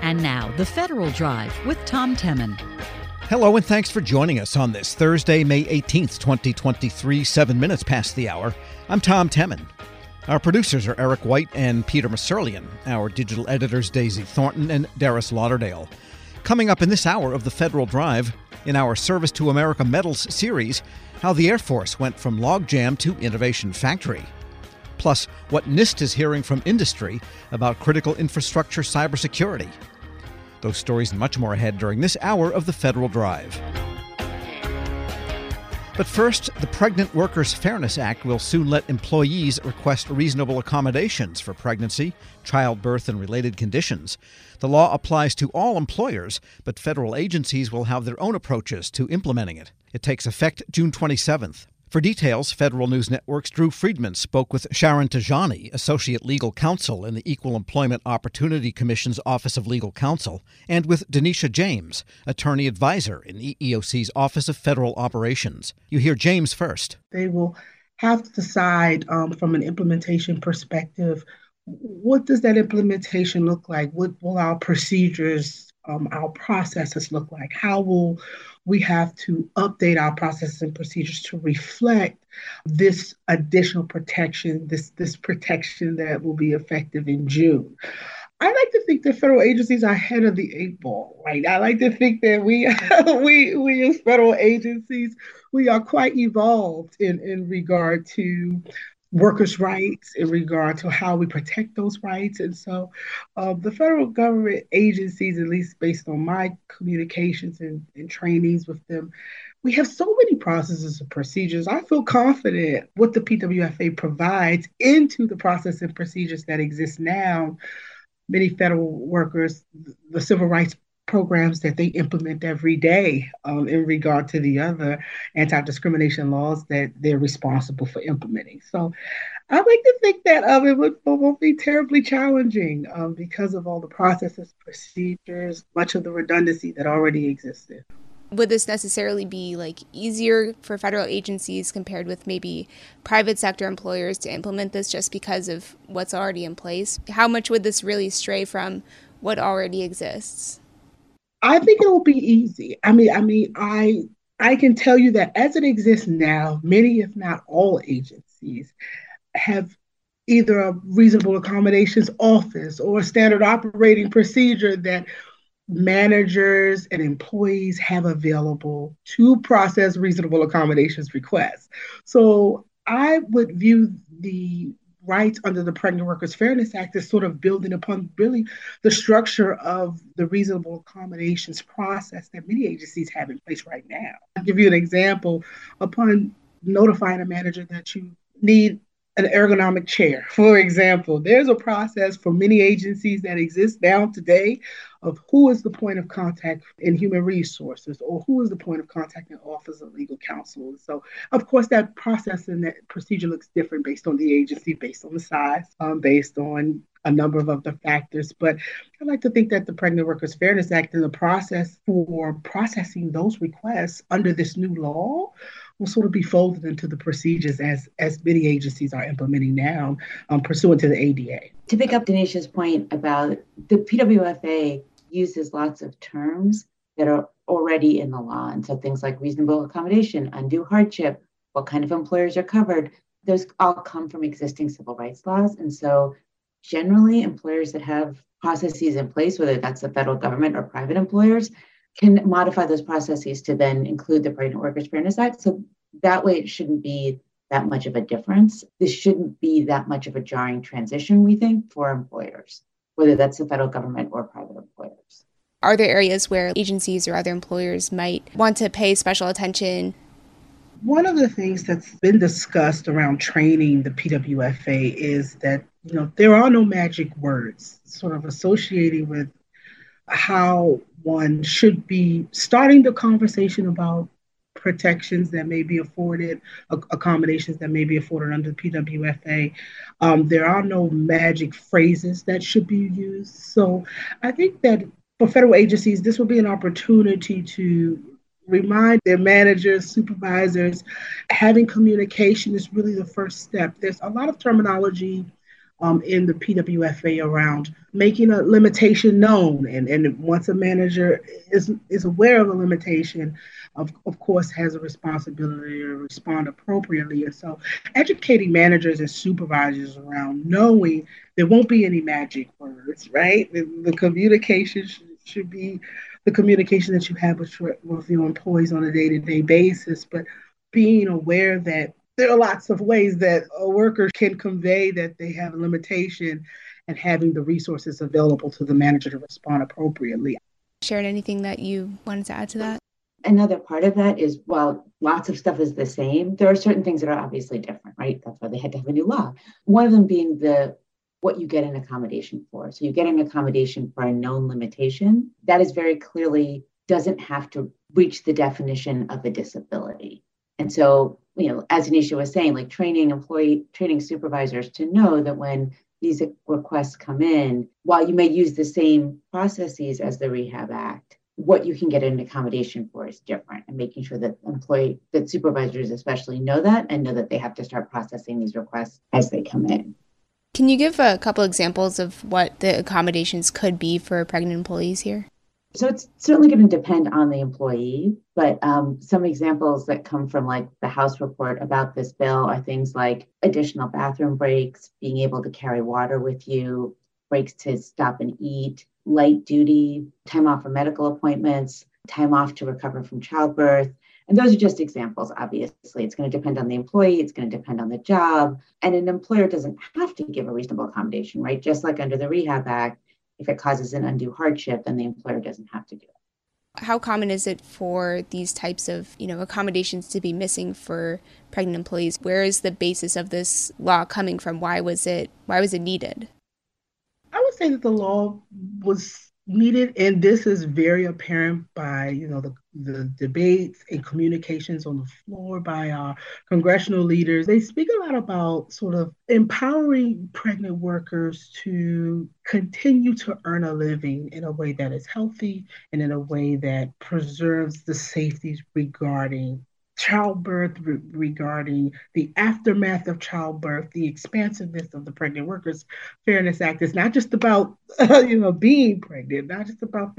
And now, The Federal Drive with Tom Temin. Hello, and thanks for joining us on this Thursday, May 18th, 2023, 7 minutes past the hour. I'm Tom Temin. Our producers are Eric White and Peter Musurlian. Our digital editors, Daisy Thornton and Darius Lauderdale. Coming up in this hour of The Federal Drive, in our Service to America Medals series, how the Air Force went from logjam to innovation factory. Plus, what NIST is hearing from industry about critical infrastructure cybersecurity. Those stories and much more ahead during this hour of The Federal Drive. But first, the Pregnant Workers Fairness Act will soon let employees request reasonable accommodations for pregnancy, childbirth, and related conditions. The law applies to all employers, but federal agencies will have their own approaches to implementing it. It takes effect June 27th. For details, Federal News Network's Drew Friedman spoke with Sharon Tajani, Associate Legal Counsel in the Equal Employment Opportunity Commission's Office of Legal Counsel, and with Denisha James, Attorney Advisor in the EEOC's Office of Federal Operations. You hear James first. They will have to decide from an implementation perspective, what does that implementation look like? What will our procedures, our processes look like? How will we have to update our processes and procedures to reflect this additional protection, this protection that will be effective in June. I like to think that federal agencies are ahead of the eight ball, right? I like to think that we as federal agencies, we are quite evolved in regard to workers' rights, in regard to how we protect those rights. And so the federal government agencies, at least based on my communications and trainings with them, we have so many processes and procedures. I feel confident what the PWFA provides into the process and procedures that exist now. Many federal workers, the civil rights programs that they implement every day in regard to the other anti-discrimination laws that they're responsible for implementing. So I like to think that it won't be terribly challenging because of all the processes, procedures, much of the redundancy that already existed. Would this necessarily be easier for federal agencies compared with maybe private sector employers to implement this just because of what's already in place? How much would this really stray from what already exists? I think it will be easy. I can tell you that as it exists now, many, if not all agencies have either a reasonable accommodations office or a standard operating procedure that managers and employees have available to process reasonable accommodations requests. So I would view the rights under the Pregnant Workers Fairness Act is sort of building upon really the structure of the reasonable accommodations process that many agencies have in place right now. I'll give you an example. Upon notifying a manager that you need an ergonomic chair, for example, there's a process for many agencies that exists now today of who is the point of contact in human resources or who is the point of contact in Office of Legal Counsel. So, of course, that process and that procedure looks different based on the agency, based on the size, based on a number of other factors. But I like to think that the Pregnant Workers Fairness Act and the process for processing those requests under this new law will sort of be folded into the procedures as many agencies are implementing now pursuant to the ADA. To pick up Denisha's point about the PWFA uses lots of terms that are already in the law. And so things like reasonable accommodation, undue hardship, what kind of employers are covered, those all come from existing civil rights laws. And so generally employers that have processes in place, whether that's the federal government or private employers, can modify those processes to then include the Pregnant Workers Fairness Act. So that way it shouldn't be that much of a difference. This shouldn't be that much of a jarring transition, we think, for employers, whether that's the federal government or private employers. Are there areas where agencies or other employers might want to pay special attention? One of the things that's been discussed around training the PWFA is that, there are no magic words sort of associating with how one should be starting the conversation about protections that may be afforded, accommodations that may be afforded under the PWFA. There are no magic phrases that should be used. So I think that for federal agencies, this will be an opportunity to remind their managers, supervisors, having communication is really the first step. There's a lot of terminology in the PWFA around making a limitation known. And once a manager is aware of a limitation, of course, has a responsibility to respond appropriately. And so educating managers and supervisors around knowing there won't be any magic words, right? The communication should be the communication that you have with your employees on a day-to-day basis, but being aware that there are lots of ways that a worker can convey that they have a limitation and having the resources available to the manager to respond appropriately. Sharon, anything that you wanted to add to that? Another part of that is, while lots of stuff is the same, there are certain things that are obviously different, right? That's why they had to have a new law. One of them being what you get an accommodation for. So you get an accommodation for a known limitation that is very clearly doesn't have to reach the definition of a disability. And so, as Denisha was saying, like training supervisors to know that when these requests come in, while you may use the same processes as the Rehab Act, what you can get an accommodation for is different, and making sure that supervisors especially know that, and know that they have to start processing these requests as they come in. Can you give a couple examples of what the accommodations could be for pregnant employees here? So it's certainly going to depend on the employee, but some examples that come from the House report about this bill are things like additional bathroom breaks, being able to carry water with you, breaks to stop and eat, light duty, time off for medical appointments, time off to recover from childbirth. And those are just examples, obviously. It's going to depend on the employee. It's going to depend on the job. And an employer doesn't have to give a reasonable accommodation, right? Just like under the Rehab Act, if it causes an undue hardship, then the employer doesn't have to do it. How common is it for these types of, accommodations to be missing for pregnant employees? Where is the basis of this law coming from? Why was it needed? I would say that the law was needed, and this is very apparent by, the debates and communications on the floor by our congressional leaders. They speak a lot about sort of empowering pregnant workers to continue to earn a living in a way that is healthy and in a way that preserves the safeties regarding childbirth, regarding the aftermath of childbirth, the expansiveness of the Pregnant Workers Fairness Act. It's not just about, being pregnant, not just about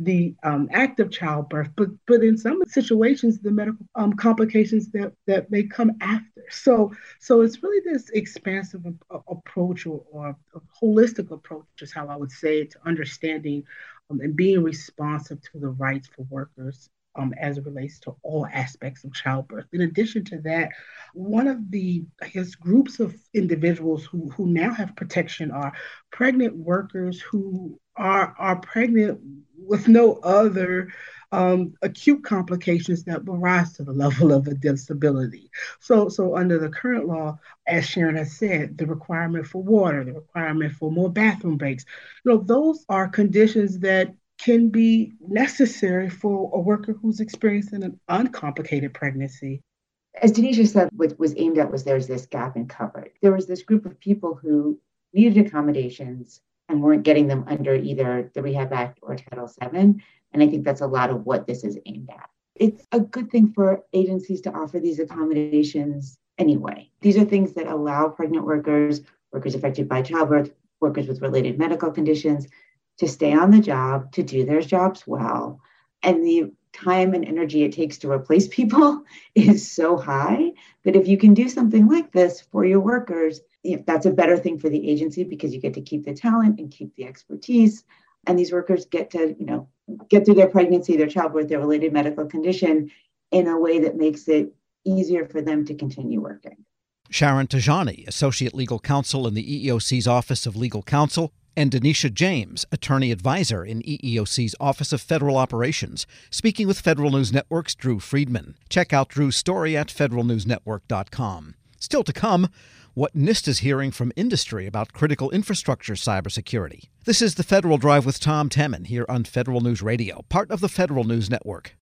the act of childbirth, but in some situations, the medical complications that may come after. So it's really this expansive approach or holistic approach is how I would say it, to understanding and being responsive to the rights for workers as it relates to all aspects of childbirth. In addition to that, one of the, groups of individuals who now have protection are pregnant workers who are pregnant with no other acute complications that will rise to the level of a disability. So under the current law, as Sharon has said, the requirement for water, the requirement for more bathroom breaks, those are conditions that can be necessary for a worker who's experiencing an uncomplicated pregnancy. As Denisha said, what was aimed at was there's this gap in coverage. There was this group of people who needed accommodations and weren't getting them under either the Rehab Act or Title VII. And I think that's a lot of what this is aimed at. It's a good thing for agencies to offer these accommodations anyway. These are things that allow pregnant workers, workers affected by childbirth, workers with related medical conditions, to stay on the job, to do their jobs well. And the time and energy it takes to replace people is so high that if you can do something like this for your workers, that's a better thing for the agency, because you get to keep the talent and keep the expertise. And these workers get to, get through their pregnancy, their childbirth, their related medical condition in a way that makes it easier for them to continue working. Sharon Tajani, Associate Legal Counsel in the EEOC's Office of Legal Counsel, and Denisha James, Attorney Advisor in EEOC's Office of Federal Operations, speaking with Federal News Network's Drew Friedman. Check out Drew's story at federalnewsnetwork.com. Still to come, what NIST is hearing from industry about critical infrastructure cybersecurity. This is The Federal Drive with Tom Temin here on Federal News Radio, part of the Federal News Network.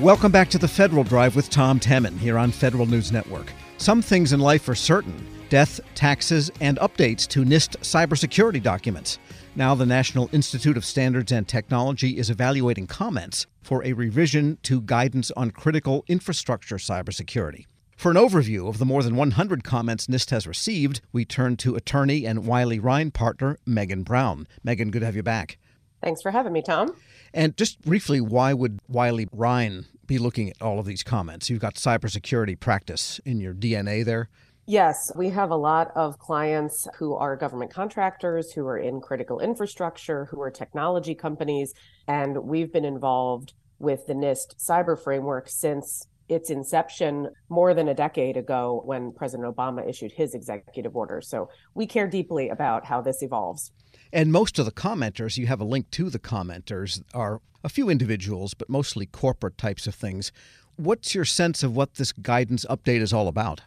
Welcome back to The Federal Drive with Tom Temin here on Federal News Network. Some things in life are certain: death, taxes, and updates to NIST cybersecurity documents. Now the National Institute of Standards and Technology is evaluating comments for a revision to guidance on critical infrastructure cybersecurity. For an overview of the more than 100 comments NIST has received, we turn to attorney and Wiley Rein partner Megan Brown. Megan, good to have you back. Thanks for having me, Tom. And just briefly, why would Wiley Rein be looking at all of these comments? You've got cybersecurity practice in your DNA there. Yes, we have a lot of clients who are government contractors, who are in critical infrastructure, who are technology companies, and we've been involved with the NIST cyber framework since its inception more than a decade ago when President Obama issued his executive order. So we care deeply about how this evolves. And most of the commenters, you have a link to the commenters, are a few individuals, but mostly corporate types of things. What's your sense of what this guidance update is all about?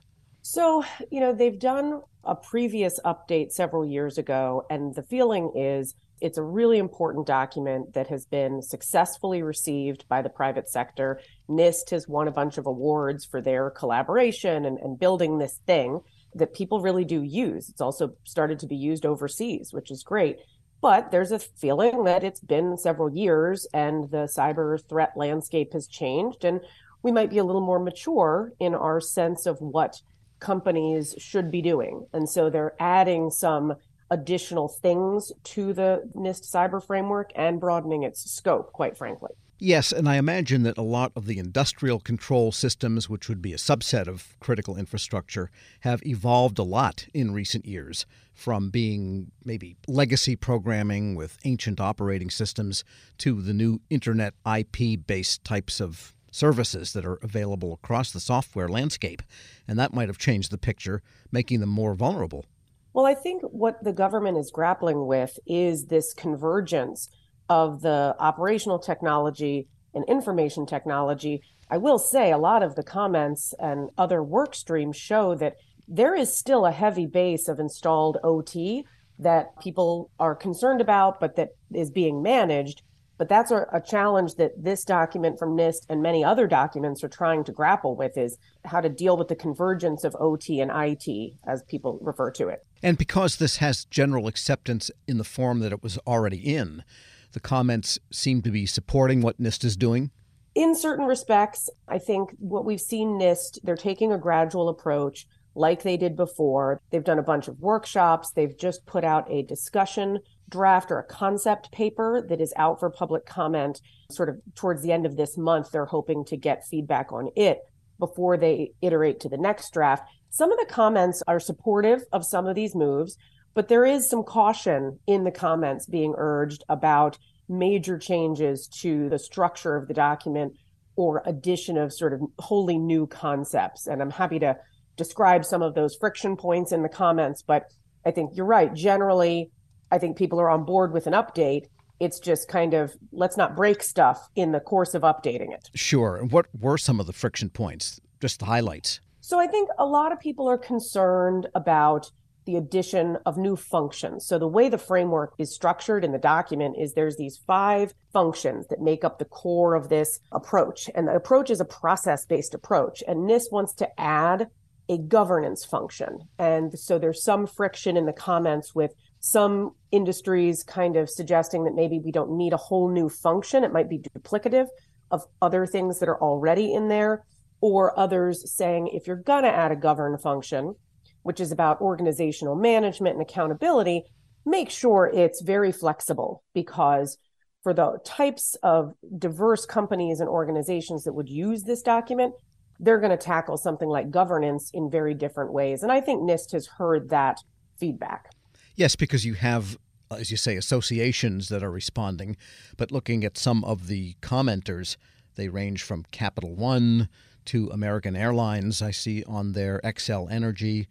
So, they've done a previous update several years ago, and the feeling is it's a really important document that has been successfully received by the private sector. NIST has won a bunch of awards for their collaboration and building this thing that people really do use. It's also started to be used overseas, which is great. But there's a feeling that it's been several years and the cyber threat landscape has changed, and we might be a little more mature in our sense of what companies should be doing. And so they're adding some additional things to the NIST cyber framework and broadening its scope, quite frankly. Yes, and I imagine that a lot of the industrial control systems, which would be a subset of critical infrastructure, have evolved a lot in recent years from being maybe legacy programming with ancient operating systems to the new internet IP-based types of services that are available across the software landscape. And that might have changed the picture, making them more vulnerable. Well, I think what the government is grappling with is this convergence of the operational technology and information technology. I will say a lot of the comments and other work streams show that there is still a heavy base of installed OT that people are concerned about, but that is being managed. But that's a challenge that this document from NIST and many other documents are trying to grapple with, is how to deal with the convergence of OT and IT, as people refer to it. And because this has general acceptance in the form that it was already in, the comments seem to be supporting what NIST is doing? In certain respects, I think what we've seen NIST, they're taking a gradual approach like they did before. They've done a bunch of workshops. They've just put out a discussion draft or a concept paper that is out for public comment sort of towards the end of this month. They're hoping to get feedback on it before they iterate to the next draft. Some of the comments are supportive of some of these moves, but there is some caution in the comments being urged about major changes to the structure of the document or addition of sort of wholly new concepts. And I'm happy to describe some of those friction points in the comments, but I think you're right. Generally, I think people are on board with an update. It's just kind of, let's not break stuff in the course of updating it. Sure. And what were some of the friction points? Just the highlights. So I think a lot of people are concerned about the addition of new functions. So the way the framework is structured in the document is there's these 5 functions that make up the core of this approach. And the approach is a process-based approach. And NIST wants to add a governance function. And so there's some friction in the comments with some industries kind of suggesting that maybe we don't need a whole new function. It might be duplicative of other things that are already in there, or others saying if you're going to add a govern function, which is about organizational management and accountability, make sure it's very flexible, because for the types of diverse companies and organizations that would use this document, they're going to tackle something like governance in very different ways. And I think NIST has heard that feedback. Yes, because you have, as you say, associations that are responding. But looking at some of the commenters, they range from Capital One to American Airlines, I see on there, Xcel Energy.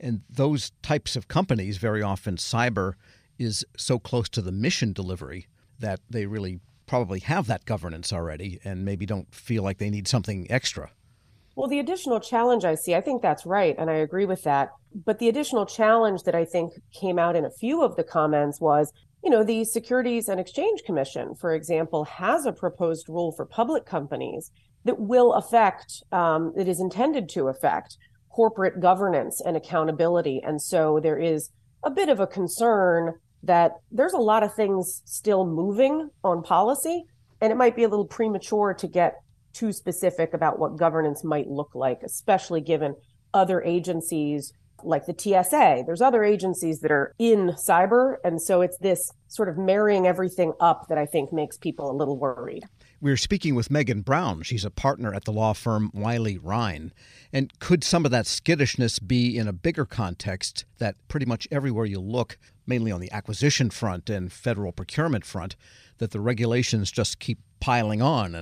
And those types of companies, very often cyber is so close to the mission delivery that they really probably have that governance already and maybe don't feel like they need something extra. Well, the additional challenge I see, I think that's right, and I agree with that. But the additional challenge that I think came out in a few of the comments was, the Securities and Exchange Commission, for example, has a proposed rule for public companies that will affect, that is intended to affect corporate governance and accountability. And so there is a bit of a concern that there's a lot of things still moving on policy, and it might be a little premature to get too specific about what governance might look like, especially given other agencies like the TSA. There's other agencies that are in cyber. And so it's this sort of marrying everything up that I think makes people a little worried. We're speaking with Megan Brown. She's a partner at the law firm Wiley Rein. And could some of that skittishness be in a bigger context that pretty much everywhere you look, mainly on the acquisition front and federal procurement front, that the regulations just keep piling on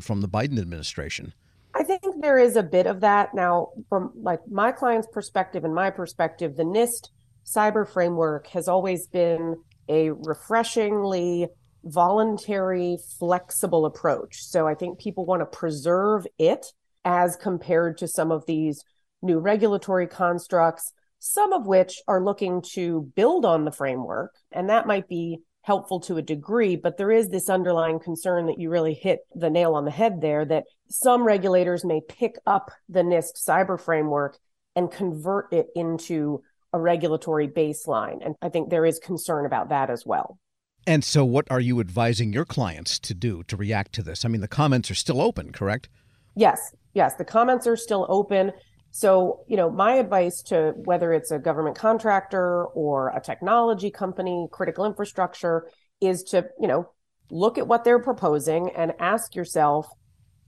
from the Biden administration? I think there is a bit of that. Now, from like my client's perspective and my perspective, the NIST cyber framework has always been a refreshingly voluntary, flexible approach. So I think people want to preserve it as compared to some of these new regulatory constructs, some of which are looking to build on the framework. And that might be helpful to a degree, but there is this underlying concern that you really hit the nail on the head there, that some regulators may pick up the NIST cyber framework and convert it into a regulatory baseline. And I think there is concern about that as well. And so what are you advising your clients to do to react to this? I mean, the comments are still open, correct? Yes, the comments are still open. So, you know, my advice to whether it's a government contractor or a technology company, critical infrastructure, is to, you know, look at what they're proposing and ask yourself,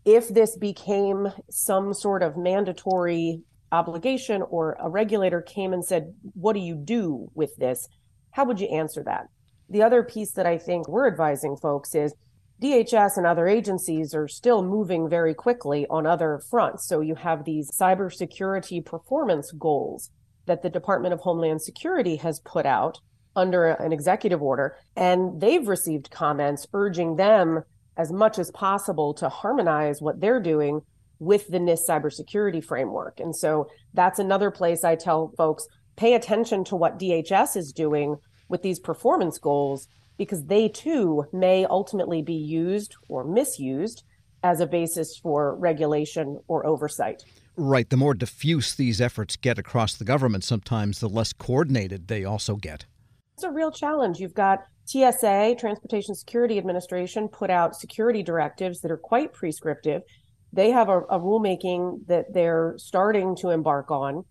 if this became some sort of mandatory obligation or a regulator came and said, what do you do with this? How would you answer that? The other piece that I think we're advising folks is DHS and other agencies are still moving very quickly on other fronts. So you have these cybersecurity performance goals that the Department of Homeland Security has put out under an executive order, and they've received comments urging them as much as possible to harmonize what they're doing with the NIST cybersecurity framework. And so that's another place I tell folks, pay attention to what DHS is doing with these performance goals, because they too may ultimately be used or misused as a basis for regulation or oversight. Right. The more diffuse these efforts get across the government, sometimes the less coordinated they also get. It's a real challenge. You've got TSA, Transportation Security Administration, put out security directives that are quite prescriptive. They have a rulemaking that they're starting to embark on.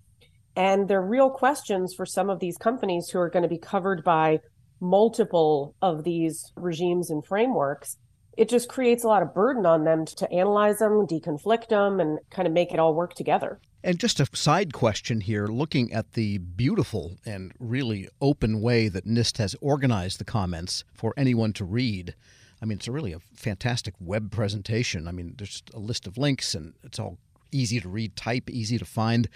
And there are real questions for some of these companies who are going to be covered by multiple of these regimes and frameworks. It just creates a lot of burden on them to analyze them, deconflict them, and kind of make it all work together. And just a side question here, looking at the beautiful and really open way that NIST has organized the comments for anyone to read. I mean, it's really a fantastic web presentation. I mean, there's a list of links, and it's all easy to read, type, easy to find.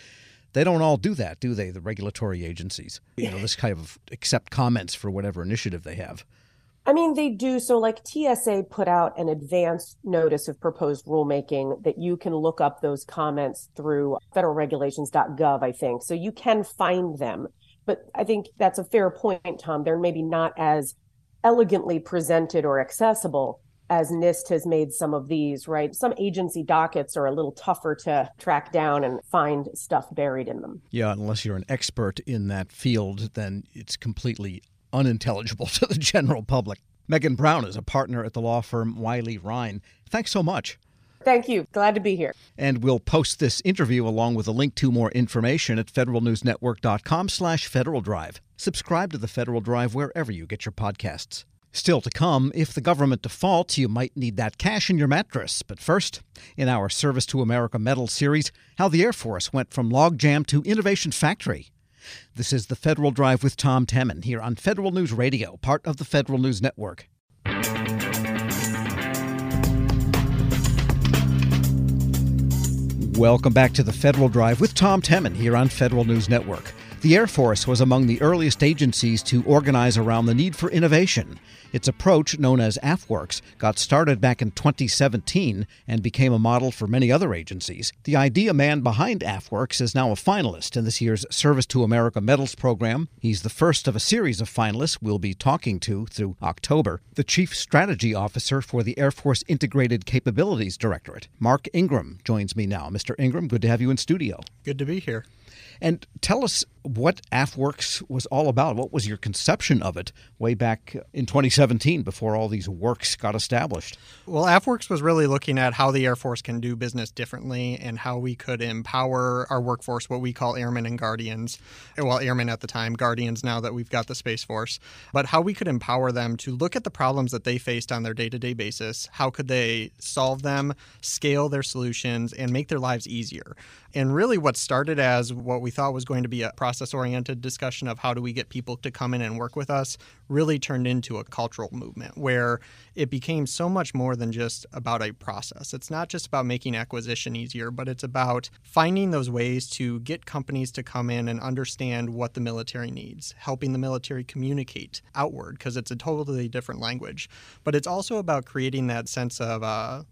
They don't all do that, do they, the regulatory agencies? You know, this kind of accept comments for whatever initiative they have. I mean, they do. So like TSA put out an advanced notice of proposed rulemaking that you can look up those comments through federalregulations.gov, I think. So you can find them. But I think that's a fair point, Tom. They're maybe not as elegantly presented or accessible as NIST has made some of these, right? Some agency dockets are a little tougher to track down and find stuff buried in them. Yeah, unless you're an expert in that field, then it's completely unintelligible to the general public. Megan Brown is a partner at the law firm Wiley Rein. Thanks so much. Thank you. Glad to be here. And we'll post this interview along with a link to more information at federalnewsnetwork.com/Federal Drive. Subscribe to The Federal Drive wherever you get your podcasts. Still to come, if the government defaults, you might need that cash in your mattress. But first, in our Service to America Medals series, how the Air Force went from logjam to innovation factory. This is The Federal Drive with Tom Temin here on Federal News Radio, part of the Federal News Network. Welcome back to The Federal Drive with Tom Temin here on Federal News Network. The Air Force was among the earliest agencies to organize around the need for innovation. Its approach, known as AFWERX, got started back in 2017 and became a model for many other agencies. The idea man behind AFWERX is now a finalist in this year's Service to America Medals program. He's the first of a series of finalists we'll be talking to through October. The Chief Strategy Officer for the Air Force Integrated Capabilities Directorate, Mark Ingram, joins me now. Mr. Ingram, good to have you in studio. Good to be here. And tell us what AFWERX was all about. What was your conception of it way back in 2017 before all these works got established? Well, AFWERX was really looking at how the Air Force can do business differently and how we could empower our workforce, what we call airmen and guardians. Well, airmen at the time, guardians now that we've got the Space Force. But how we could empower them to look at the problems that they faced on their day-to-day basis. How could they solve them, scale their solutions, and make their lives easier? And really what started as what we thought was going to be a process-oriented discussion of how do we get people to come in and work with us really turned into a cultural movement where it became so much more than just about a process. It's not just about making acquisition easier, but it's about finding those ways to get companies to come in and understand what the military needs, helping the military communicate outward because it's a totally different language. But it's also about creating that sense of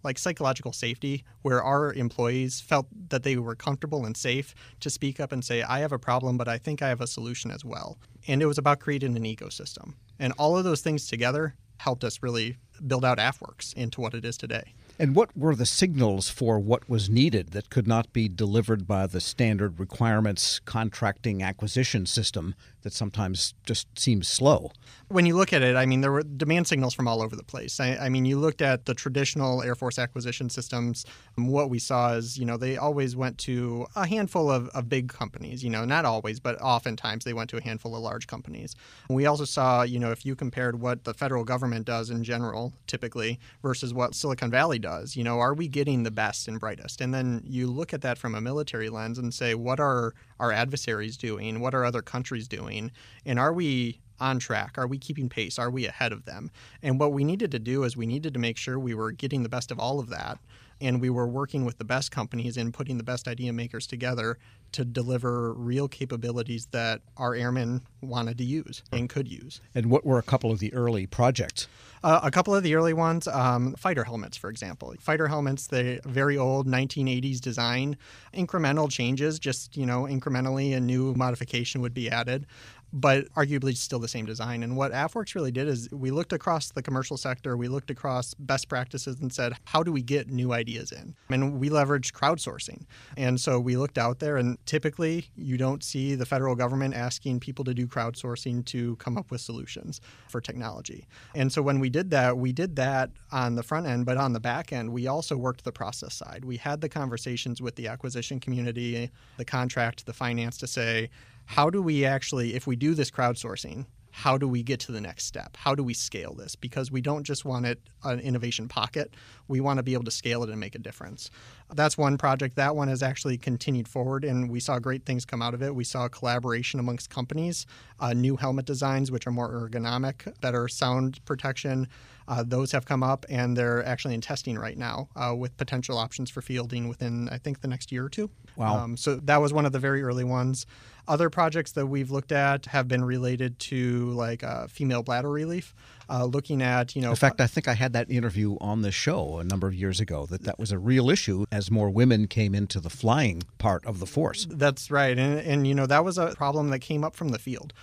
like psychological safety where our employees felt that they were comfortable and safe to speak up and say, I have a problem, but I think I have a solution as well. And it was about creating an ecosystem. And all of those things together helped us really build out AFWERX into what it is today. And what were the signals for what was needed that could not be delivered by the standard requirements contracting acquisition system that sometimes just seems slow? When you look at it, I mean, there were demand signals from all over the place. I mean, you looked at the traditional Air Force acquisition systems. What we saw is, you know, they always went to a handful of big companies, you know, not always, but oftentimes they went to a handful of large companies. We also saw, you know, if you compared what the federal government does in general, typically, versus what Silicon Valley does. You know, are we getting the best and brightest? And then you look at that from a military lens and say, what are our adversaries doing? What are other countries doing? And are we on track? Are we keeping pace? Are we ahead of them? And what we needed to do is we needed to make sure we were getting the best of all of that. And we were working with the best companies and putting the best idea makers together to deliver real capabilities that our airmen wanted to use and could use. And what were a couple of the early projects? A couple of the early ones, fighter helmets, for example. Fighter helmets, the very old 1980s design, incremental changes, just, you know, incrementally a new modification would be added, but arguably still the same design. And what AFWERX really did is we looked across the commercial sector, we looked across best practices and said, how do we get new ideas in? And we leveraged crowdsourcing. And so we looked out there, and typically you don't see the federal government asking people to do crowdsourcing to come up with solutions for technology. And so when we did that on the front end, but on the back end, we also worked the process side. We had the conversations with the acquisition community, the contract, the finance to say, how do we actually, if we do this crowdsourcing, how do we get to the next step? How do we scale this? Because we don't just want it an innovation pocket. We want to be able to scale it and make a difference. That's one project. That one has actually continued forward, and we saw great things come out of it. We saw collaboration amongst companies, new helmet designs, which are more ergonomic, better sound protection. Those have come up, and they're actually in testing right now with potential options for fielding within, I think, the next year or two. Wow. So that was one of the very early ones. Other projects that we've looked at have been related to, like, female bladder relief, looking at, you know... In fact, I think I had that interview on the show a number of years ago, that was a real issue as more women came into the flying part of the force. That's right. And you know, that was a problem that came up from the field,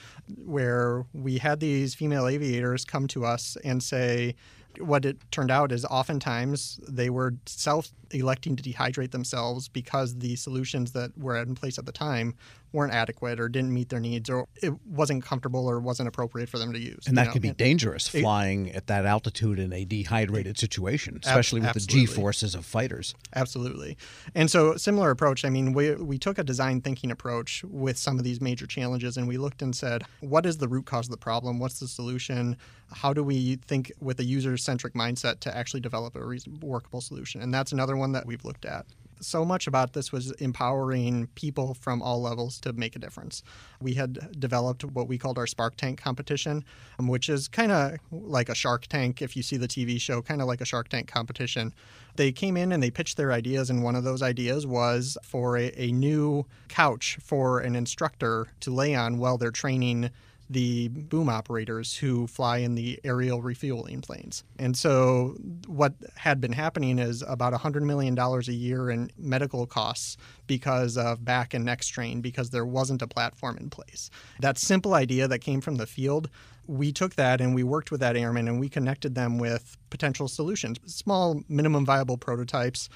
where we had these female aviators come to us and say... What it turned out is oftentimes they were self-electing to dehydrate themselves because the solutions that were in place at the time weren't adequate or didn't meet their needs, or it wasn't comfortable or wasn't appropriate for them to use. And that could be dangerous, flying at that altitude in a dehydrated situation, especially with the G-forces of fighters. Absolutely. And so similar approach, I mean, we took a design thinking approach with some of these major challenges, and we looked and said, what is the root cause of the problem? What's the solution? How do we think with a user-centric mindset to actually develop a workable solution? And that's another one that we've looked at. So much about this was empowering people from all levels to make a difference. We had developed what we called our Spark Tank competition, which is kind of like a Shark Tank, if you see the TV show, kind of like a Shark Tank competition. They came in and they pitched their ideas, and one of those ideas was for a new couch for an instructor to lay on while they're training the boom operators who fly in the aerial refueling planes. And so what had been happening is about $100 million a year in medical costs because of back and neck strain, because there wasn't a platform in place. That simple idea that came from the field, we took that and we worked with that airman and we connected them with potential solutions. Small minimum viable prototypes,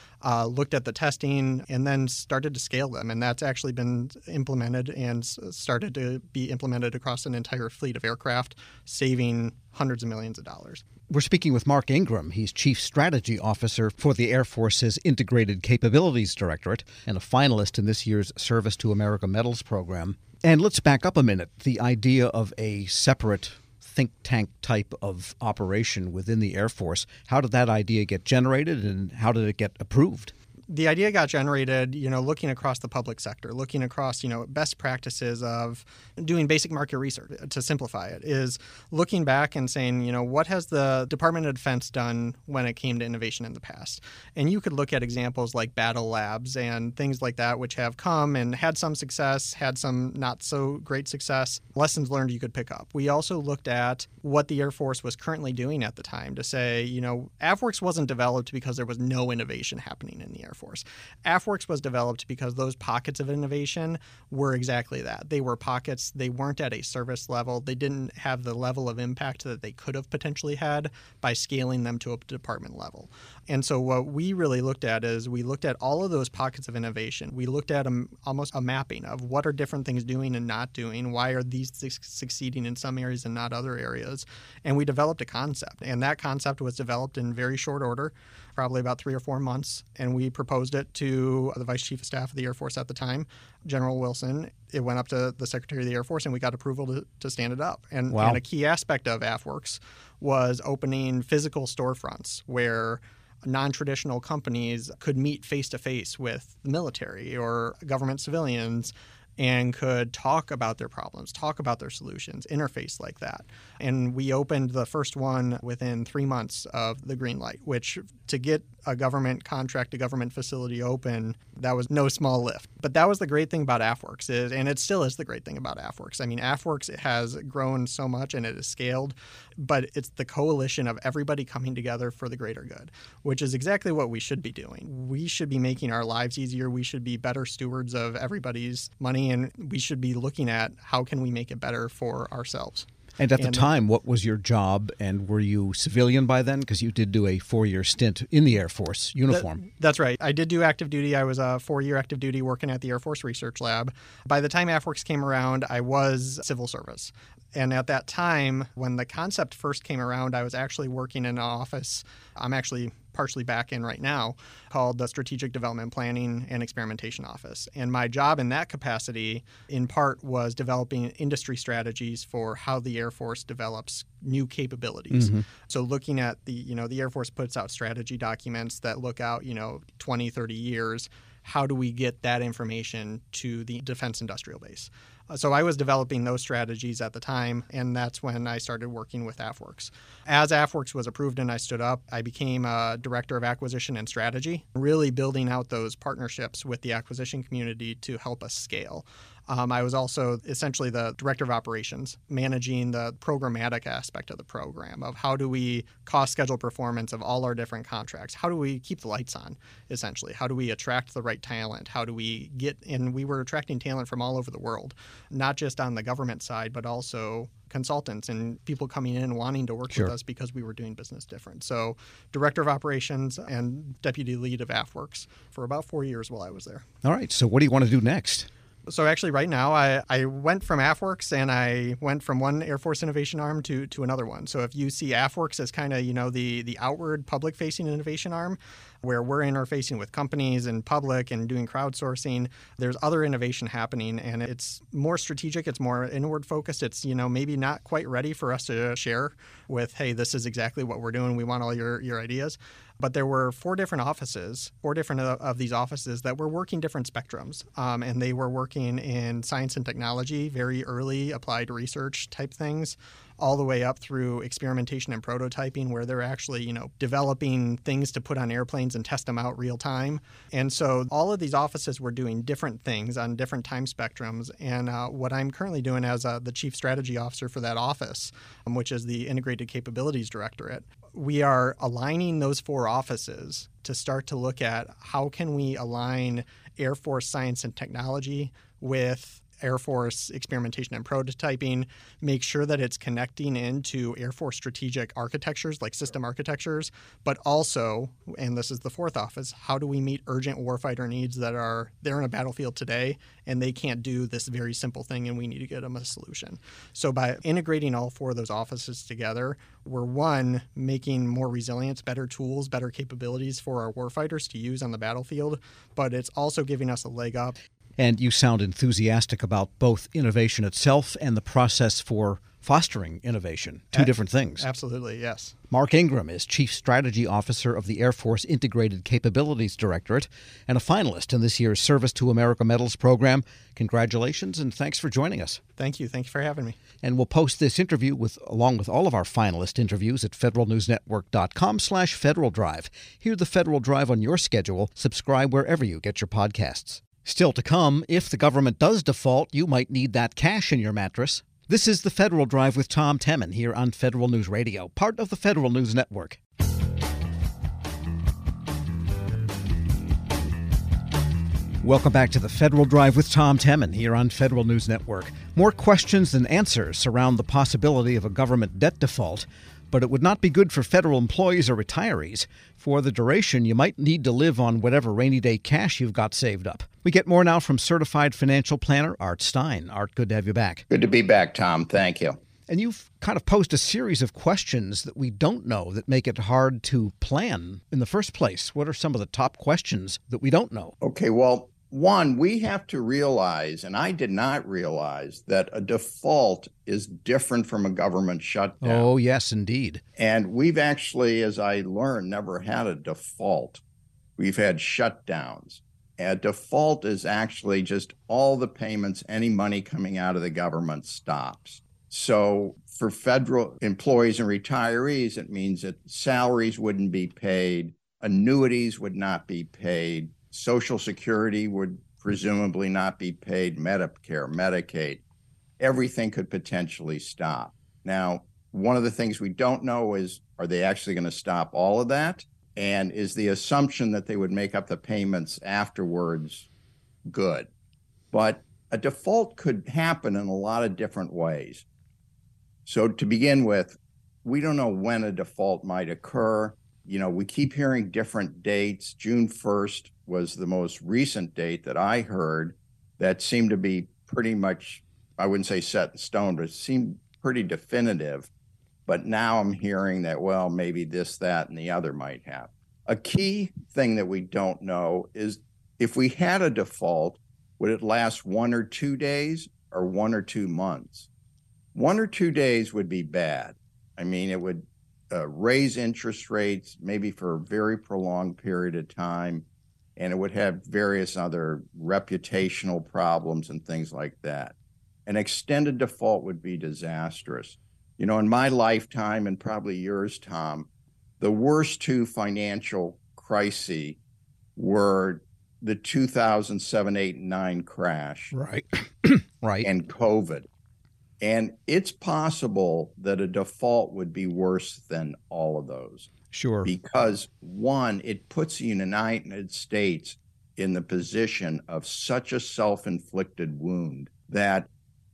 looked at the testing, and then started to scale them. And that's actually been implemented and started to be implemented across an entire fleet of aircraft, saving hundreds of millions of dollars. We're speaking with Mark Ingram. He's Chief Strategy Officer for the Air Force's Integrated Capabilities Directorate and a finalist in this year's Service to America Medals program. And let's back up a minute. The idea of a separate think tank type of operation within the Air Force, how did that idea get generated and how did it get approved? The idea got generated, looking across the public sector, looking across, best practices of doing basic market research, to simplify it, is looking back and saying, what has the Department of Defense done when it came to innovation in the past? And you could look at examples like battle labs and things like that, which have come and had some success, had some not so great success, lessons learned you could pick up. We also looked at what the Air Force was currently doing at the time to say, AFWERX wasn't developed because there was no innovation happening in the Air Force. AFWERX was developed because those pockets of innovation were exactly that. They were pockets. They weren't at a service level. They didn't have the level of impact that they could have potentially had by scaling them to a department level. And so what we really looked at is we looked at all of those pockets of innovation. We looked at almost a mapping of what are different things doing and not doing. Why are these succeeding in some areas and not other areas? And we developed a concept. And that concept was developed in very short order, probably about 3 or 4 months. And we proposed it to the Vice Chief of Staff of the Air Force at the time, General Wilson. It went up to the Secretary of the Air Force, and we got approval to stand it up. And, wow. And a key aspect of AFWERX was opening physical storefronts where non-traditional companies could meet face-to-face with the military or government civilians and could talk about their problems, talk about their solutions, interface like that. And we opened the first one within 3 months of the green light, which to get a government contract, a government facility open, that was no small lift. But that was the great thing about AFWERX, and it still is the great thing about AFWERX. I mean, AFWERX has grown so much and it has scaled, but it's the coalition of everybody coming together for the greater good, which is exactly what we should be doing. We should be making our lives easier. We should be better stewards of everybody's money. And we should be looking at how can we make it better for ourselves. And at the time, what was your job, and were you civilian by then? Because you did do a 4-year stint in the Air Force uniform. That's right. I did do active duty. I was a 4-year active duty working at the Air Force Research Lab. By the time AFWERX came around, I was civil service. And at that time, when the concept first came around, I was actually working in an office. I'm actually partially back in right now, called the Strategic Development Planning and Experimentation Office. And my job in that capacity, in part, was developing industry strategies for how the Air Force develops new capabilities. Mm-hmm. So looking at the Air Force puts out strategy documents that look out, 20, 30 years. How do we get that information to the defense industrial base? So I was developing those strategies at the time, and that's when I started working with AFWERX. As AFWERX was approved and I stood up, I became a director of acquisition and strategy, really building out those partnerships with the acquisition community to help us scale. I was also essentially the director of operations, managing the programmatic aspect of the program of how do we cost schedule performance of all our different contracts? How do we keep the lights on, essentially? How do we attract the right talent? How do we get – and we were attracting talent from all over the world, not just on the government side but also – consultants and people coming in wanting to work sure. with us because we were doing business different. So director of operations and deputy lead of AFWERX for about 4 years while I was there. All right. So what do you want to do next? So actually right now I went from AFWERX and I went from one Air Force innovation arm to another one. So if you see AFWERX as kind of, the outward public-facing innovation arm where we're interfacing with companies and public and doing crowdsourcing, there's other innovation happening and it's more strategic, it's more inward focused, it's, maybe not quite ready for us to share with, hey, this is exactly what we're doing, we want all your ideas. But there were four different of these offices that were working different spectrums. And they were working in science and technology, very early applied research type things, all the way up through experimentation and prototyping where they're actually, developing things to put on airplanes and test them out real time. And so all of these offices were doing different things on different time spectrums. And what I'm currently doing as the chief strategy officer for that office, which is the Integrated Capabilities Directorate, we are aligning those four offices to start to look at how can we align Air Force science and technology with Air Force experimentation and prototyping, make sure that it's connecting into Air Force strategic architectures like system architectures, but also, and this is the fourth office, how do we meet urgent warfighter needs that are they're in a battlefield today and they can't do this very simple thing and we need to get them a solution. So by integrating all four of those offices together, we're one, making more resilience, better tools, better capabilities for our warfighters to use on the battlefield, but it's also giving us a leg up. And you sound enthusiastic about both innovation itself and the process for fostering innovation. Two different things. Absolutely, yes. Mark Ingram is Chief Strategy Officer of the Air Force Integrated Capabilities Directorate and a finalist in this year's Service to America Medals program. Congratulations and thanks for joining us. Thank you. Thank you for having me. And we'll post this interview along with all of our finalist interviews at federalnewsnetwork.com/Federal Drive. Hear the Federal Drive on your schedule. Subscribe wherever you get your podcasts. Still to come, if the government does default, you might need that cash in your mattress. This is The Federal Drive with Tom Temin here on Federal News Radio, part of the Federal News Network. Welcome back to The Federal Drive with Tom Temin here on Federal News Network. More questions than answers surround the possibility of a government debt default, but it would not be good for federal employees or retirees. For the duration, you might need to live on whatever rainy day cash you've got saved up. We get more now from certified financial planner Art Stein. Art, good to have you back. Good to be back, Tom. Thank you. And you've kind of posed a series of questions that we don't know that make it hard to plan in the first place. What are some of the top questions that we don't know? Okay, well, one, we have to realize, and I did not realize, that a default is different from a government shutdown. Oh, yes, indeed. And we've actually, as I learned, never had a default. We've had shutdowns. A default is actually just all the payments, any money coming out of the government stops. So for federal employees and retirees, it means that salaries wouldn't be paid, annuities would not be paid, Social Security would presumably not be paid, Medicare, Medicaid, everything could potentially stop. Now, one of the things we don't know is, are they actually going to stop all of that? And is the assumption that they would make up the payments afterwards good? But a default could happen in a lot of different ways. So to begin with, we don't know when a default might occur. You know, we keep hearing different dates. June 1st was the most recent date that I heard that seemed to be pretty much, I wouldn't say set in stone, but it seemed pretty definitive. But now I'm hearing that, well, maybe this, that, and the other might happen. A key thing that we don't know is if we had a default, would it last 1 or 2 days or 1 or 2 months? 1 or 2 days would be bad. I mean, it would raise interest rates maybe for a very prolonged period of time, and it would have various other reputational problems and things like that. An extended default would be disastrous. You know, in my lifetime and probably yours, Tom, the worst two financial crises were the 2007, 8, and 9 crash. Right. Right. And COVID. And it's possible that a default would be worse than all of those. Sure. Because, one, it puts the United States in the position of such a self-inflicted wound that,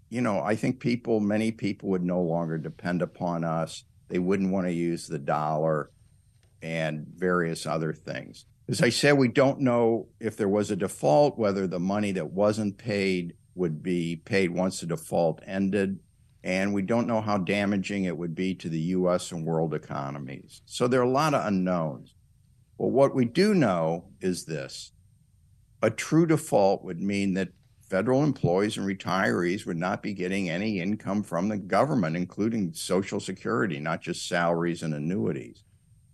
you know, I think many people would no longer depend upon us. They wouldn't want to use the dollar and various other things. As I said, we don't know if there was a default, whether the money that wasn't paid would be paid once the default ended, and we don't know how damaging it would be to the U.S. and world economies. So there are a lot of unknowns. But what we do know is this. A true default would mean that federal employees and retirees would not be getting any income from the government, including Social Security, not just salaries and annuities.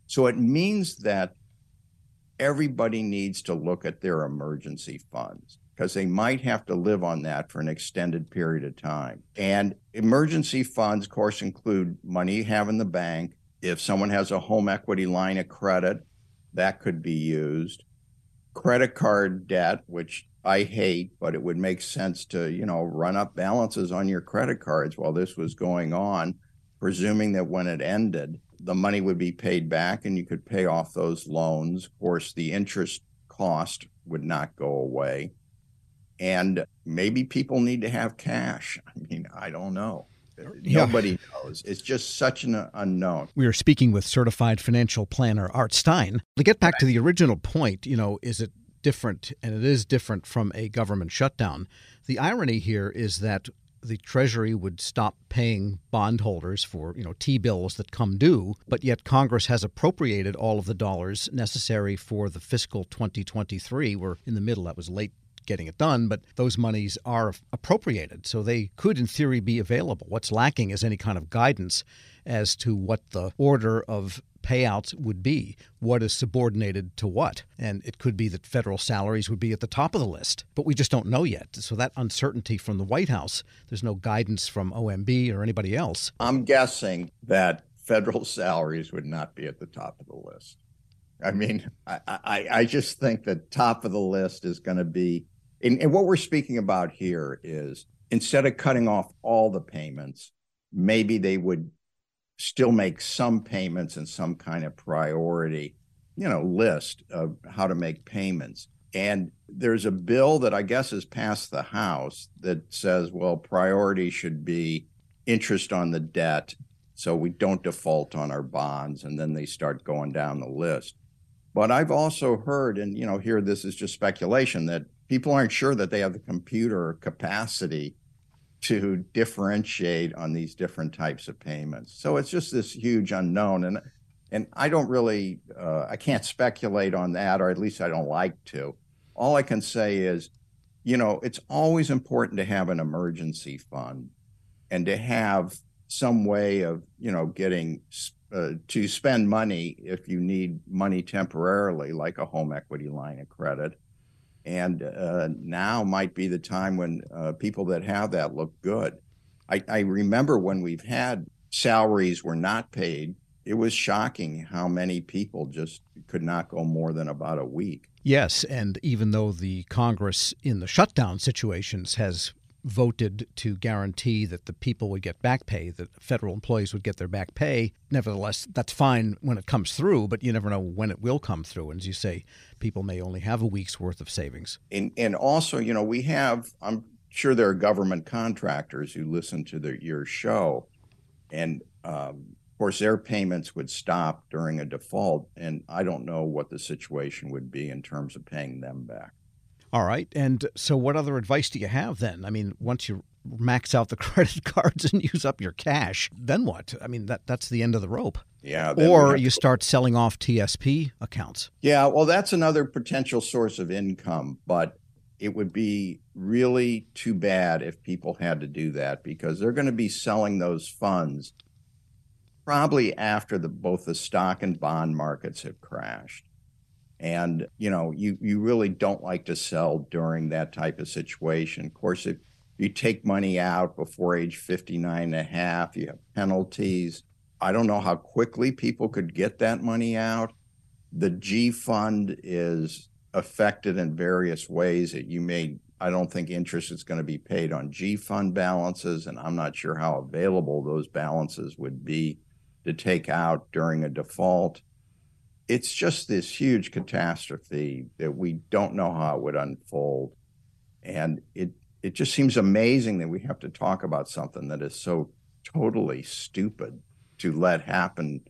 So it means that everybody needs to look at their emergency funds, because they might have to live on that for an extended period of time. And emergency funds, of course, include money you have in the bank. If someone has a home equity line of credit, that could be used. Credit card debt, which I hate, but it would make sense to, you know, run up balances on your credit cards while this was going on, presuming that when it ended, the money would be paid back and you could pay off those loans. Of course, the interest cost would not go away. And maybe people need to have cash. I mean, I don't know. Nobody knows. It's just such an unknown. We are speaking with certified financial planner Art Stein. To get back to the original point, you know, is it different? And it is different from a government shutdown. The irony here is that the Treasury would stop paying bondholders for, you know, T-bills that come due, but yet Congress has appropriated all of the dollars necessary for the fiscal 2023. We're in the middle. That was late getting it done, but those monies are appropriated, so they could, in theory, be available. What's lacking is any kind of guidance as to what the order of payouts would be, what is subordinated to what. And it could be that federal salaries would be at the top of the list, but we just don't know yet. So that uncertainty from the White House, there's no guidance from OMB or anybody else. I'm guessing that federal salaries would not be at the top of the list. I mean, I just think the top of the list is going to be, and what we're speaking about here is, instead of cutting off all the payments, maybe they would still make some payments in some kind of priority, you know, list of how to make payments. And there's a bill that I guess has passed the House that says, well, priority should be interest on the debt, so we don't default on our bonds, and then they start going down the list. But I've also heard, and, you know, here this is just speculation, that people aren't sure that they have the computer capacity to differentiate on these different types of payments. So it's just this huge unknown. And I don't really, I can't speculate on that, or at least I don't like to. All I can say is, you know, it's always important to have an emergency fund and to have some way of, you know, getting to spend money if you need money temporarily, like a home equity line of credit. And now might be the time when people that have that look good. I remember when we've had salaries were not paid, it was shocking how many people just could not go more than about a week. Yes, and even though the Congress in the shutdown situations has voted to guarantee that the people would get back pay, that federal employees would get their back pay. Nevertheless, that's fine when it comes through, but you never know when it will come through. And as you say, people may only have a week's worth of savings. And also, you know, we have, I'm sure there are government contractors who listen to your show. And of course, their payments would stop during a default. And I don't know what the situation would be in terms of paying them back. All right. And so what other advice do you have then? I mean, once you max out the credit cards and use up your cash, then what? I mean, that's the end of the rope. Yeah. Or you start selling off TSP accounts. Yeah. Well, that's another potential source of income, but it would be really too bad if people had to do that, because they're going to be selling those funds probably after both the stock and bond markets have crashed. And, you know, you really don't like to sell during that type of situation. Of course, if you take money out before age 59.5, you have penalties. I don't know how quickly people could get that money out. The G fund is affected in various ways that you may, I don't think interest is going to be paid on G fund balances, and I'm not sure how available those balances would be to take out during a default. It's just this huge catastrophe that we don't know how it would unfold. And it just seems amazing that we have to talk about something that is so totally stupid to let happen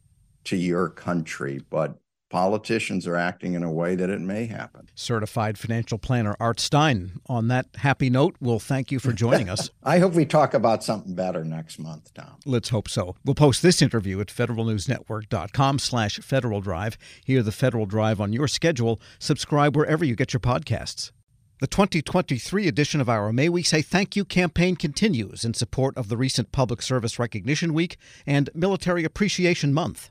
to your country. But politicians are acting in a way that it may happen. Certified financial planner Art Stein. On that happy note, we'll thank you for joining us. I hope we talk about something better next month, Tom. Let's hope so. We'll post this interview at federalnewsnetwork.com/Federal Drive. Hear the Federal Drive on your schedule. Subscribe wherever you get your podcasts. The 2023 edition of our May We Say Thank You campaign continues in support of the recent Public Service Recognition Week and Military Appreciation Month.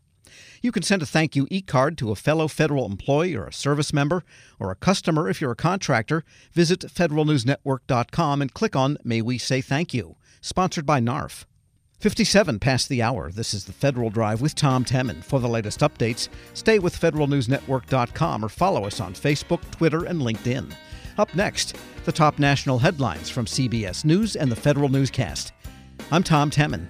You can send a thank you e-card to a fellow federal employee or a service member or a customer if you're a contractor. Visit federalnewsnetwork.com and click on May We Say Thank You. Sponsored by NARF. 57 past the hour. This is the Federal Drive with Tom Temin. For the latest updates, stay with federalnewsnetwork.com or follow us on Facebook, Twitter, and LinkedIn. Up next, the top national headlines from CBS News and the Federal Newscast. I'm Tom Temin.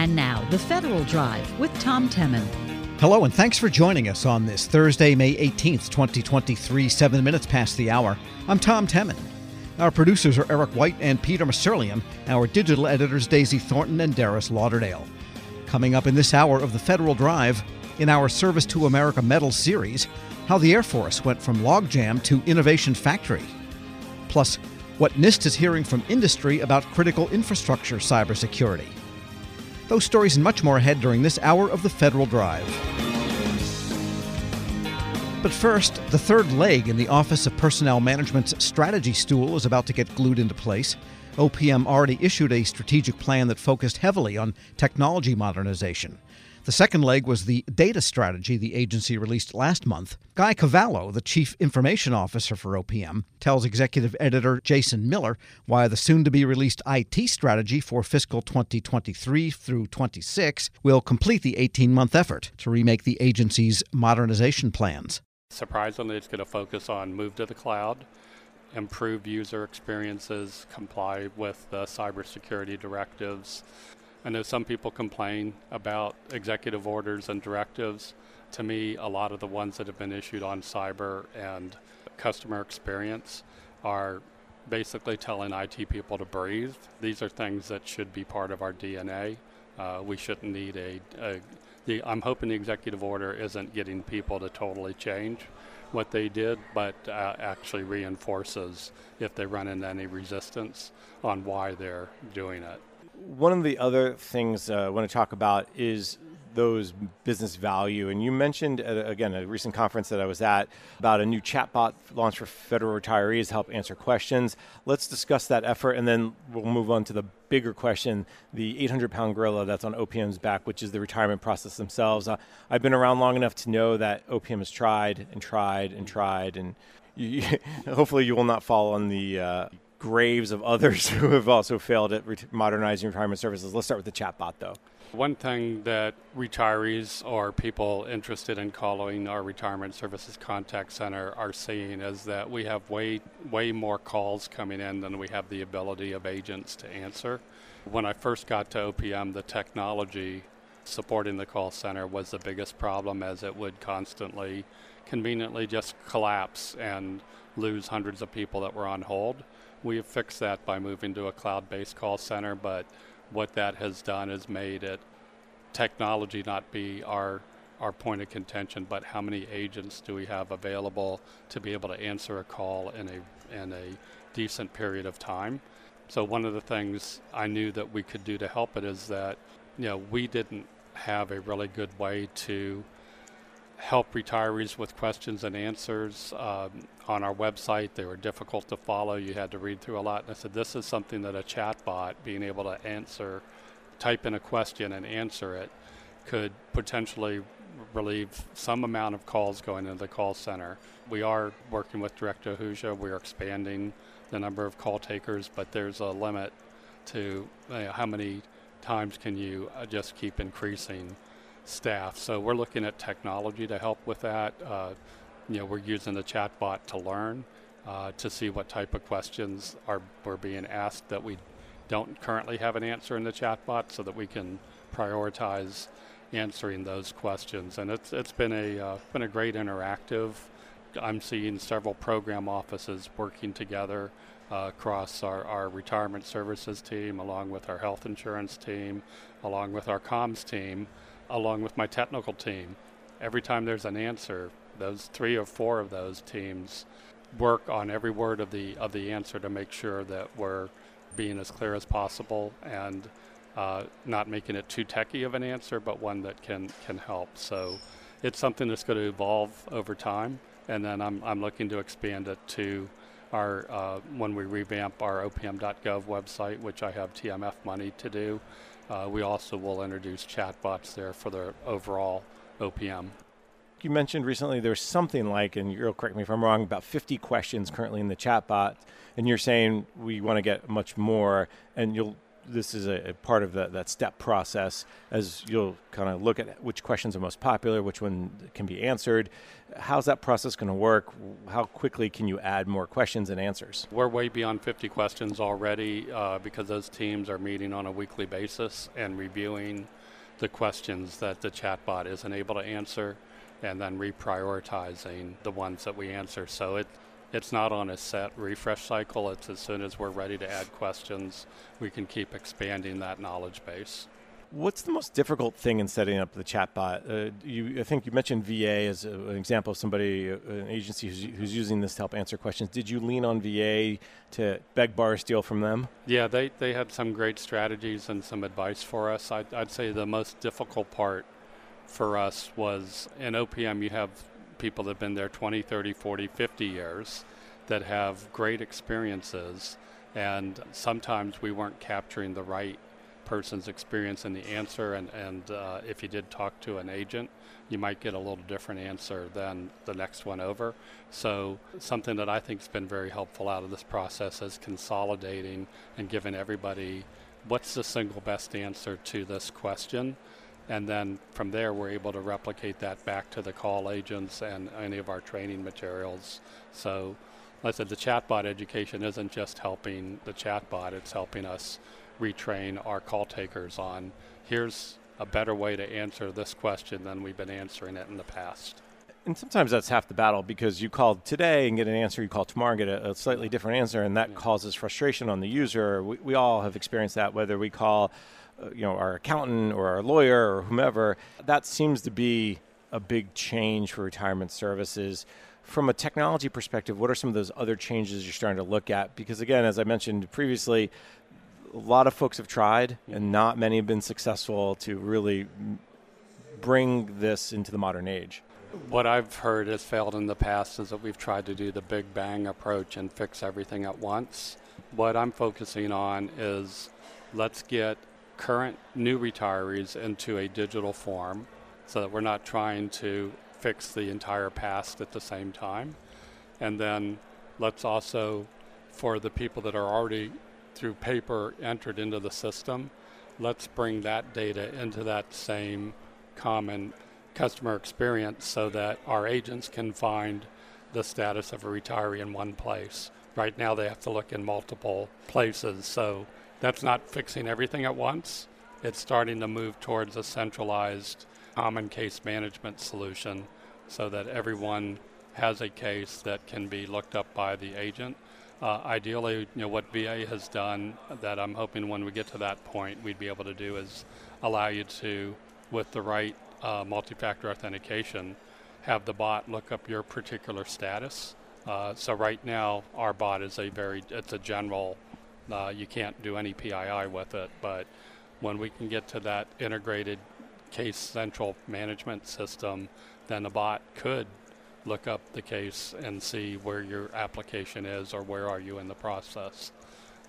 And now, The Federal Drive with Tom Temin. Hello, and thanks for joining us on this Thursday, May 18th, 2023, 7 minutes past the hour. I'm Tom Temin. Our producers are Eric White and Peter Musurlian. Our digital editors, Daisy Thornton and Darius Lauderdale. Coming up in this hour of The Federal Drive, in our Service to America Medals series, how the Air Force went from logjam to innovation factory. Plus, what NIST is hearing from industry about critical infrastructure cybersecurity. Those stories and much more ahead during this hour of The Federal Drive. But first, the third leg in the Office of Personnel Management's strategy stool is about to get glued into place. OPM already issued a strategic plan that focused heavily on technology modernization. The second leg was the data strategy the agency released last month. Guy Cavallo, the chief information officer for OPM, tells executive editor Jason Miller why the soon-to-be-released IT strategy for fiscal 2023 through 26 will complete the 18-month effort to remake the agency's modernization plans. Surprisingly, it's going to focus on move to the cloud, improve user experiences, comply with the cybersecurity directives. I know some people complain about executive orders and directives. To me, a lot of the ones that have been issued on cyber and customer experience are basically telling IT people to breathe. These are things that should be part of our DNA. We shouldn't need I'm hoping the executive order isn't getting people to totally change what they did, but actually reinforces if they run into any resistance on why they're doing it. One of the other things I want to talk about is those business value. And you mentioned, again, a recent conference that I was at about a new chatbot launch for federal retirees to help answer questions. Let's discuss that effort, and then we'll move on to the bigger question, the 800-pound gorilla that's on OPM's back, which is the retirement process themselves. I've been around long enough to know that OPM has tried, and hopefully you will not fall on the graves of others who have also failed at modernizing retirement services. Let's start with the chatbot, though. One thing that retirees or people interested in calling our retirement services contact center are seeing is that we have way more calls coming in than we have the ability of agents to answer. When I first got to OPM, the technology supporting the call center was the biggest problem, as it would constantly, conveniently just collapse and lose hundreds of people that were on hold. We have fixed that by moving to a cloud-based call center, but what that has done is made it technology not be our point of contention, but how many agents do we have available to be able to answer a call in a decent period of time. So one of the things I knew that we could do to help it is that, you know, we didn't have a really good way to help retirees with questions and answers on our website. They were difficult to follow. You had to read through a lot. And I said, this is something that a chatbot being able to answer, type in a question and answer it, could potentially relieve some amount of calls going into the call center. We are working with Direct Ahuja. We are expanding the number of call takers, but there's a limit to how many times can you just keep increasing staff. So we're looking at technology to help with that. We're using the chatbot to learn, to see what type of questions were being asked that we don't currently have an answer in the chatbot, so that we can prioritize answering those questions. And it's been a great interactive. I'm seeing several program offices working together across our retirement services team, along with our health insurance team, along with our comms team, along with my technical team. Every time there's an answer, those three or four of those teams work on every word of the answer to make sure that we're being as clear as possible and not making it too techie of an answer, but one that can help. So it's something that's going to evolve over time, and then I'm looking to expand it to our when we revamp our opm.gov website, which I have TMF money to do. We also will introduce chatbots there for the overall OPM. You mentioned recently there's something like, and you'll correct me if I'm wrong, about 50 questions currently in the chatbot, and you're saying we want to get much more, and you'll this is a part of that step process, as you'll kind of look at which questions are most popular, which one can be answered. How's that process going to work? How quickly can you add more questions and answers? We're way beyond 50 questions already because those teams are meeting on a weekly basis and reviewing the questions that the chatbot isn't able to answer and then reprioritizing the ones that we answer. So it's not on a set refresh cycle. It's as soon as we're ready to add questions, we can keep expanding that knowledge base. What's the most difficult thing in setting up the chatbot? I think you mentioned VA as an example of somebody, an agency who's using this to help answer questions. Did you lean on VA to beg, borrow, steal from them? Yeah, they had some great strategies and some advice for us. I'd say the most difficult part for us was in OPM, you have people that have been there 20, 30, 40, 50 years that have great experiences, and sometimes we weren't capturing the right person's experience in the answer, and if you did talk to an agent, you might get a little different answer than the next one over. So something that I think has been very helpful out of this process is consolidating and giving everybody what's the single best answer to this question. And then from there, we're able to replicate that back to the call agents and any of our training materials. So, like I said, the chatbot education isn't just helping the chatbot, it's helping us retrain our call takers on, here's a better way to answer this question than we've been answering it in the past. And sometimes that's half the battle, because you called today and get an answer, you call tomorrow and get a slightly different answer, and that causes frustration on the user. We all have experienced that, whether we call our accountant or our lawyer or whomever. That seems to be a big change for retirement services. From a technology perspective, what are some of those other changes you're starting to look at? Because again, as I mentioned previously, a lot of folks have tried and not many have been successful to really bring this into the modern age. What I've heard has failed in the past is that we've tried to do the big bang approach and fix everything at once. What I'm focusing on is let's get current new retirees into a digital form so that we're not trying to fix the entire past at the same time. And then let's also, for the people that are already through paper entered into the system, let's bring that data into that same common customer experience so that our agents can find the status of a retiree in one place. Right now they have to look in multiple places. So that's not fixing everything at once. It's starting to move towards a centralized common case management solution so that everyone has a case that can be looked up by the agent. Ideally, what VA has done that I'm hoping when we get to that point we'd be able to do is allow you to, with the right multi-factor authentication, have the bot look up your particular status. So right now our bot is it's a general. You can't do any PII with it, but when we can get to that integrated case central management system, then a bot could look up the case and see where your application is or where are you in the process.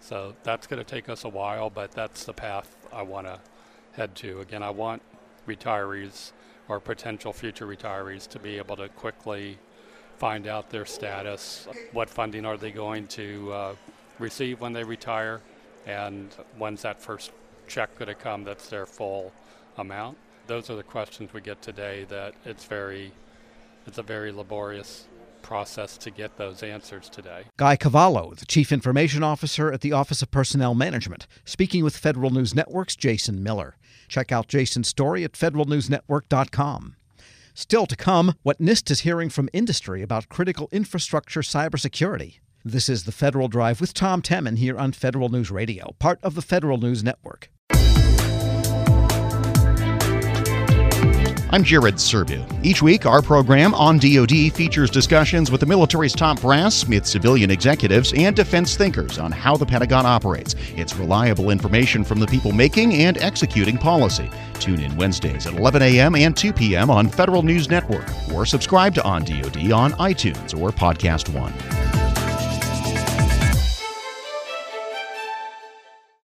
So that's going to take us a while, but that's the path I want to head to. Again, I want retirees or potential future retirees to be able to quickly find out their status, what funding are they going to receive when they retire, and when's that first check going to come that's their full amount. Those are the questions we get today that it's a very laborious process to get those answers today. Guy Cavallo, the Chief Information Officer at the Office of Personnel Management, speaking with Federal News Network's Jason Miller. Check out Jason's story at federalnewsnetwork.com. Still to come, what NIST is hearing from industry about critical infrastructure cybersecurity. This is The Federal Drive with Tom Temin here on Federal News Radio, part of the Federal News Network. I'm Jared Serbu. Each week, our program on DoD features discussions with the military's top brass, its civilian executives, and defense thinkers on how the Pentagon operates. It's reliable information from the people making and executing policy. Tune in Wednesdays at 11 a.m. and 2 p.m. on Federal News Network, or subscribe to On DoD on iTunes or Podcast One.